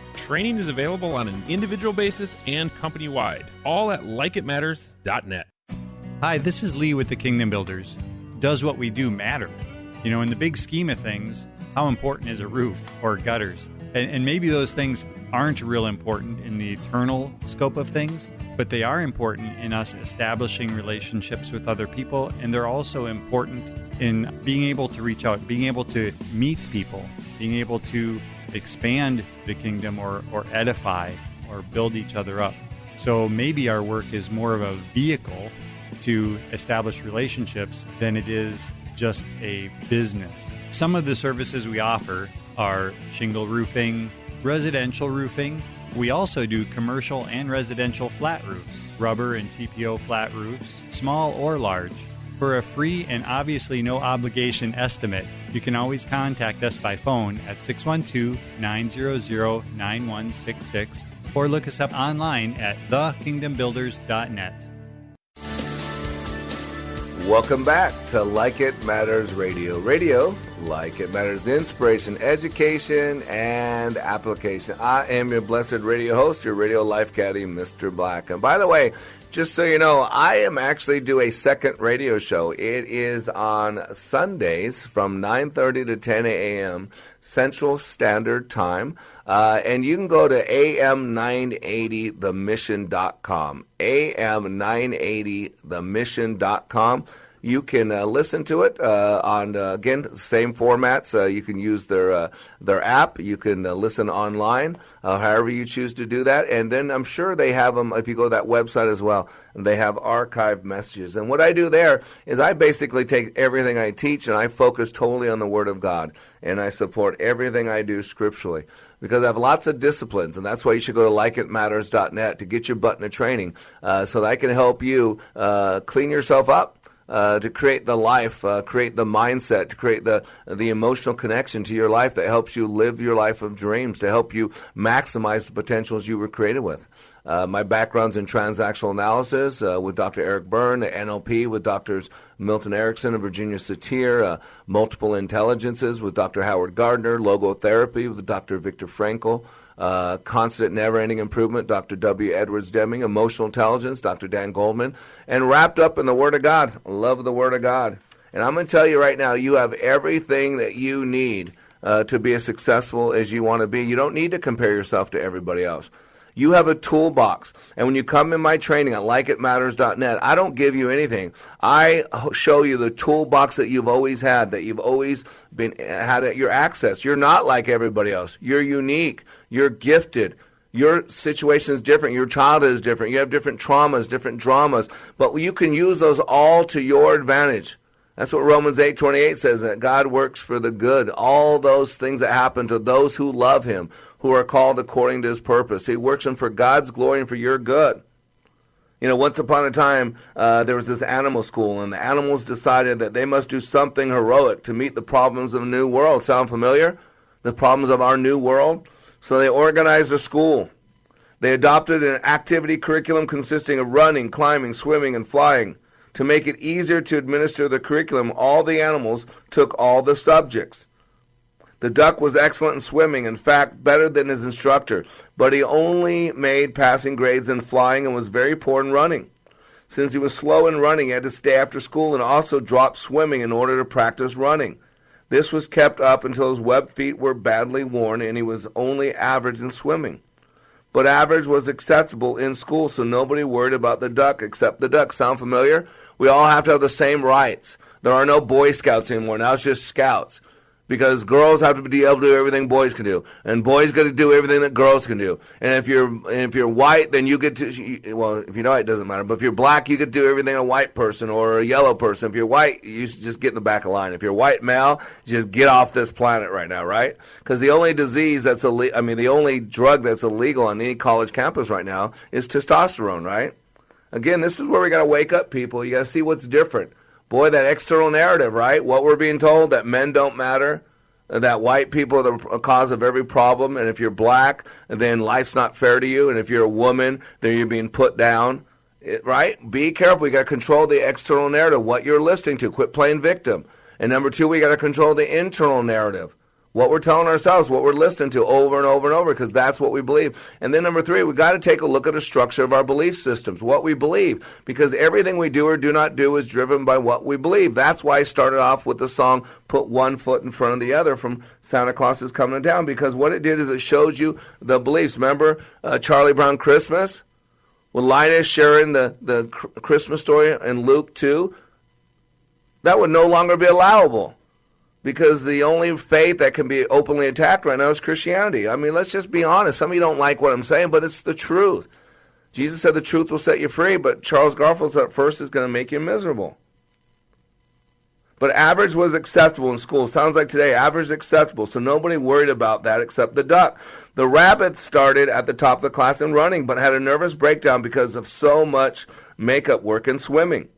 Training is available on an individual basis and company-wide, all at like it matters dot net. Hi, this is Lee with the Kingdom Builders. Does what we do matter? You know, in the big scheme of things, how important is a roof or gutters? And, and maybe those things aren't real important in the eternal scope of things, but they are important in us establishing relationships with other people, and they're also important in being able to reach out, being able to meet people, being able to expand the kingdom or, or edify or build each other up. So maybe our work is more of a vehicle to establish relationships than it is just a business. Some of the services we offer are shingle roofing, residential roofing. We also do commercial and residential flat roofs, rubber and T P O flat roofs, small or large. For a free and obviously no obligation estimate, you can always contact us by phone at six one two, nine zero zero, nine one six six or look us up online at the kingdom builders dot net. Welcome back to Like It Matters Radio. Radio, like it matters, inspiration, education, and application. I am your blessed radio host, your radio life caddy, Mister Black. And by the way, Just so you know, I am actually do a second radio show. It is on Sundays from nine thirty to ten a.m. Central Standard Time. Uh, and you can go to A M nine eighty the mission dot com. A M nine eighty the mission dot com. You can uh, listen to it uh, on, uh, again, same formats. Uh, you can use their uh, their app. You can uh, listen online, uh, however you choose to do that. And then I'm sure they have them, if you go to that website as well, and they have archived messages. And what I do there is I basically take everything I teach and I focus totally on the Word of God. And I support everything I do scripturally, because I have lots of disciplines, and that's why you should go to like it matters dot net to get your butt in a training uh, so that I can help you uh, clean yourself up. Uh, to create the life, uh, create the mindset, to create the the emotional connection to your life that helps you live your life of dreams, to help you maximize the potentials you were created with. Uh, my background's in transactional analysis uh, with Doctor Eric Byrne, N L P with Doctors Milton Erickson and Virginia Satir, uh, multiple intelligences with Doctor Howard Gardner, logotherapy with Doctor Viktor Frankl, Uh, constant never-ending improvement, Doctor W. Edwards Deming, emotional intelligence, Doctor Dan Goldman, and wrapped up in the Word of God. Love the Word of God. And I'm going to tell you right now, you have everything that you need uh, to be as successful as you want to be. You don't need to compare yourself to everybody else. You have a toolbox. And when you come in my training at like it matters dot net, I don't give you anything. I show you the toolbox that you've always had, that you've always been had at your access. You're not like everybody else. You're unique. You're gifted. Your situation is different. Your childhood is different. You have different traumas, different dramas. But you can use those all to your advantage. That's what Romans eight twenty-eight says, that God works for the good. All those things that happen to those who love him, who are called according to his purpose. He works them for God's glory and for your good. You know, once upon a time, uh, there was this animal school, and the animals decided that they must do something heroic to meet the problems of the new world. Sound familiar? The problems of our new world? So they organized a school. They adopted an activity curriculum consisting of running, climbing, swimming, and flying. To make it easier to administer the curriculum, all the animals took all the subjects. The duck was excellent in swimming, in fact, better than his instructor, but he only made passing grades in flying and was very poor in running. Since he was slow in running, he had to stay after school and also drop swimming in order to practice running. This was kept up until his webbed feet were badly worn and he was only average in swimming. But average was acceptable in school, so nobody worried about the duck except the duck. Sound familiar? We all have to have the same rights. There are no Boy Scouts anymore. Now it's just Scouts. Because girls have to be able to do everything boys can do, and boys got to do everything that girls can do. And if you're and if you're white, then you get to well, if you're white, it doesn't matter. But if you're black, you could do everything a white person or a yellow person. If you're white, you should just get in the back of line. If you're white male, just get off this planet right now, right? Because the only disease that's illegal, I mean, the only drug that's illegal on any college campus right now is testosterone, right? Again, this is where we got to wake up, people. You got to see what's different. Boy, that external narrative, right? What we're being told, that men don't matter, that white people are the cause of every problem, and if you're black, then life's not fair to you, and if you're a woman, then you're being put down, it, right? Be careful. You got to control the external narrative, what you're listening to. Quit playing victim. And number two, we got to control the internal narrative, what we're telling ourselves, what we're listening to over and over and over, because that's what we believe. And then number three, we got to take a look at the structure of our belief systems, what we believe, because everything we do or do not do is driven by what we believe. That's why I started off with the song, Put One Foot in Front of the Other, from Santa Claus is Coming to Town, because what it did is it shows you the beliefs. Remember uh, Charlie Brown Christmas? With Linus sharing the, the Christmas story in Luke two? That would no longer be allowable. Because the only faith that can be openly attacked right now is Christianity. I mean, let's just be honest. Some of you don't like what I'm saying, but it's the truth. Jesus said the truth will set you free, but Charles Garfield said first is going to make you miserable. But average was acceptable in school. Sounds like today, average is acceptable. So nobody worried about that except the duck. The rabbit started at the top of the class in running, but had a nervous breakdown because of so much makeup work and swimming.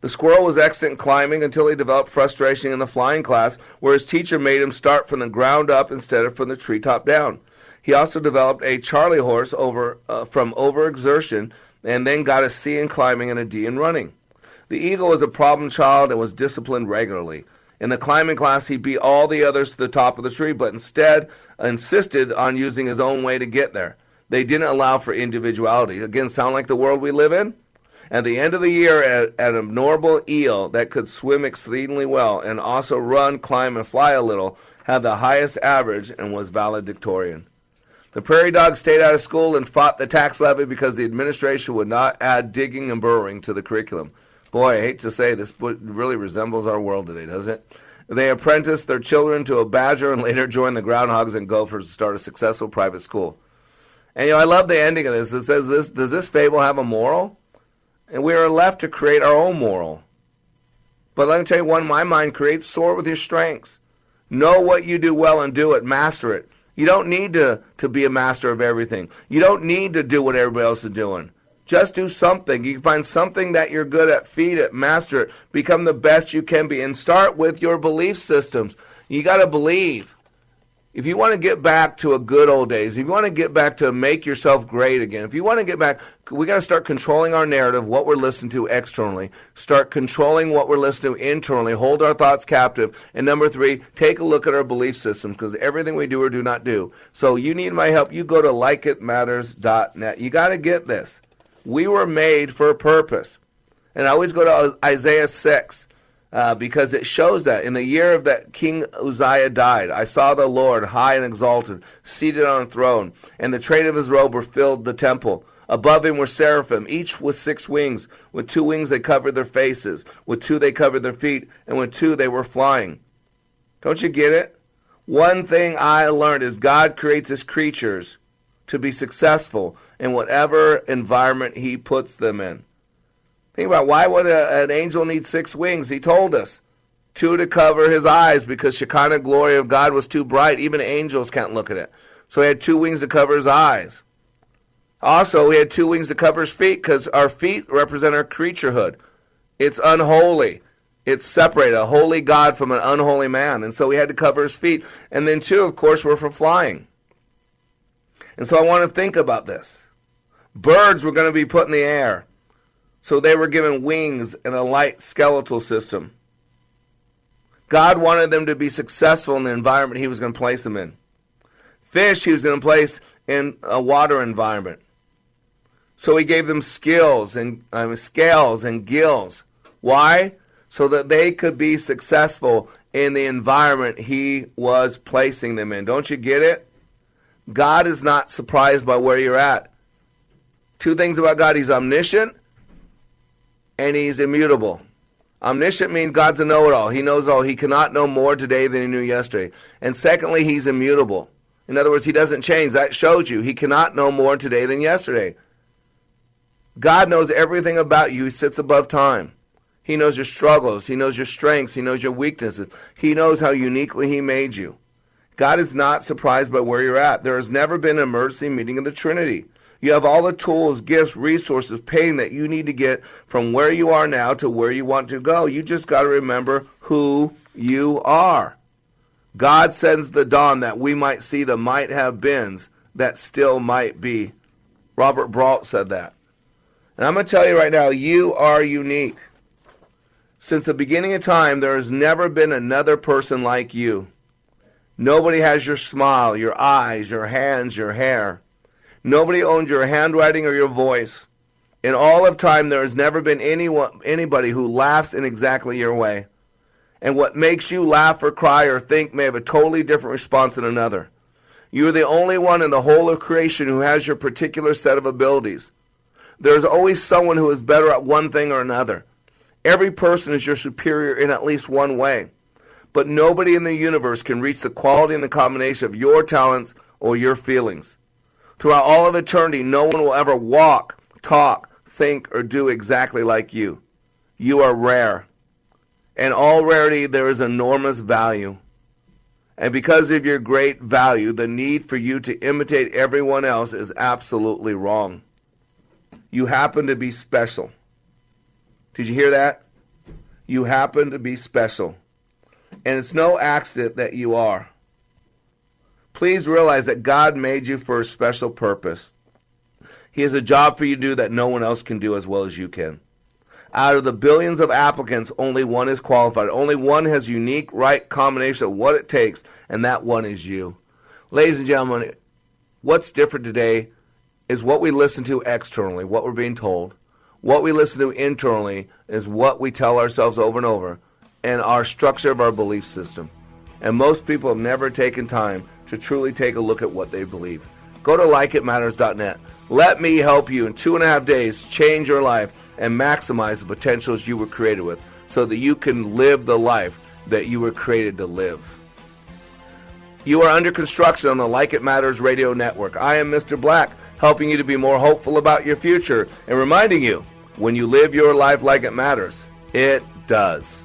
The squirrel was excellent in climbing until he developed frustration in the flying class, where his teacher made him start from the ground up instead of from the treetop down. He also developed a Charlie horse over uh, from overexertion, and then got a C in climbing and a D in running. The eagle was a problem child and was disciplined regularly. In the climbing class, he beat all the others to the top of the tree, but instead insisted on using his own way to get there. They didn't allow for individuality. Again, sound like the world we live in? At the end of the year, an abnormal eel that could swim exceedingly well and also run, climb, and fly a little had the highest average and was valedictorian. The prairie dog stayed out of school and fought the tax levy because the administration would not add digging and burrowing to the curriculum. Boy, I hate to say this, but really resembles our world today, doesn't it? They apprenticed their children to a badger and later joined the groundhogs and gophers to start a successful private school. And, you know, I love the ending of this. It says, this, does this fable have a moral? And we are left to create our own moral. But let me tell you one, my mind creates, soar with your strengths. Know what you do well and do it. Master it. You don't need to, to be a master of everything. You don't need to do what everybody else is doing. Just do something. You can find something that you're good at, feed it, master it, become the best you can be, and start with your belief systems. You got to believe. If you want to get back to a good old days, if you want to get back to make yourself great again, if you want to get back, we got to start controlling our narrative, what we're listening to externally, start controlling what we're listening to internally, hold our thoughts captive, and number three, take a look at our belief systems, because everything we do or do not do. So you need my help. You go to like it matters dot net. You got to get this. We were made for a purpose. And I always go to Isaiah six. Uh, because it shows that in the year of that King Uzziah died, I saw the Lord high and exalted, seated on a throne, and the train of his robe were filled the temple. Above him were seraphim, each with six wings. With two wings they covered their faces, with two they covered their feet, and with two they were flying. Don't you get it? One thing I learned is God creates his creatures to be successful in whatever environment he puts them in. Think about, why would a, an angel need six wings? He told us. Two to cover his eyes because Shekinah glory of God was too bright. Even angels can't look at it. So he had two wings to cover his eyes. Also, he had two wings to cover his feet because our feet represent our creaturehood. It's unholy. It's separate, a holy God from an unholy man. And so he had to cover his feet. And then two, of course, were for flying. And so I want to think about this. Birds were going to be put in the air. So they were given wings and a light skeletal system. God wanted them to be successful in the environment he was going to place them in. Fish he was going to place in a water environment. So he gave them skills and um, scales and gills. Why? So that they could be successful in the environment he was placing them in. Don't you get it? God is not surprised by where you're at. Two things about God. He's omniscient. And he's immutable. Omniscient means God's a know-it-all. He knows all. He cannot know more today than he knew yesterday. And secondly, he's immutable. In other words, he doesn't change. That shows you. He cannot know more today than yesterday. God knows everything about you. He sits above time. He knows your struggles. He knows your strengths. He knows your weaknesses. He knows how uniquely he made you. God is not surprised by where you're at. There has never been an emergency meeting of the Trinity. You have all the tools, gifts, resources, pain that you need to get from where you are now to where you want to go. You just got to remember who you are. God sends the dawn that we might see the might have beens that still might be. Robert Brault said that. And I'm going to tell you right now, you are unique. Since the beginning of time, there has never been another person like you. Nobody has your smile, your eyes, your hands, your hair. Nobody owns your handwriting or your voice. In all of time, there has never been anyone, anybody who laughs in exactly your way. And what makes you laugh or cry or think may have a totally different response than another. You are the only one in the whole of creation who has your particular set of abilities. There is always someone who is better at one thing or another. Every person is your superior in at least one way. But nobody in the universe can reach the quality and the combination of your talents or your feelings. Throughout all of eternity, no one will ever walk, talk, think, or do exactly like you. You are rare. In all rarity, there is enormous value. And because of your great value, the need for you to imitate everyone else is absolutely wrong. You happen to be special. Did you hear that? You happen to be special. And it's no accident that you are. Please realize that God made you for a special purpose. He has a job for you to do that no one else can do as well as you can. Out of the billions of applicants, only one is qualified. Only one has unique, right combination of what it takes, and that one is you. Ladies and gentlemen, what's different today is what we listen to externally, what we're being told, What we listen to internally is what we tell ourselves over and over, and our structure of our belief system. And most people have never taken time to truly take a look at what they believe. Go to like it matters dot net. Let me help you in two and a half days change your life and maximize the potentials you were created with so that you can live the life that you were created to live. You are under construction on the Like It Matters Radio Network. I am Mister Black, helping you to be more hopeful about your future and reminding you, when you live your life like it matters, it does.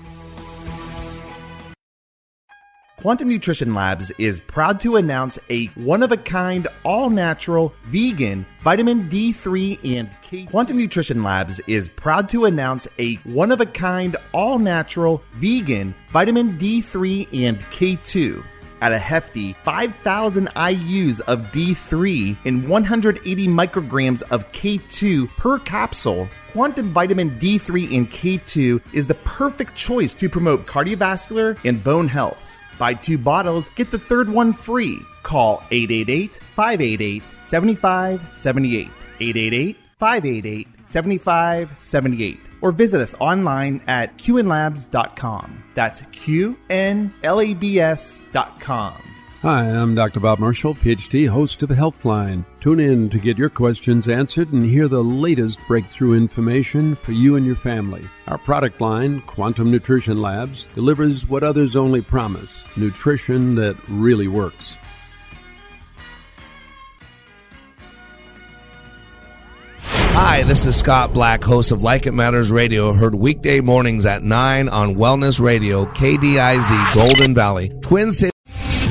Quantum Nutrition Labs is proud to announce a one-of-a-kind, all-natural, vegan, vitamin D three and K. Quantum Nutrition Labs is proud to announce a one-of-a-kind, all-natural, vegan, vitamin D three and K two. At a hefty five thousand I U's of D three and one hundred eighty micrograms of K two per capsule, Quantum Vitamin D three and K two is the perfect choice to promote cardiovascular and bone health. Buy two bottles, get the third one free. Call eight eight eight, five eight eight, seven five seven eight, eight eight eight, five eight eight, seven five seven eight, or visit us online at Q N labs dot com. That's Q N L A B S dot com. Hi, I'm Doctor Bob Marshall, P H D, host of Healthline. Tune in to get your questions answered and hear the latest breakthrough information for you and your family. Our product line, Quantum Nutrition Labs, delivers what others only promise, nutrition that really works. Hi, this is Scott Black, host of Like It Matters Radio, heard weekday mornings at nine on Wellness Radio, K D I Z, Golden Valley, Twin Cities.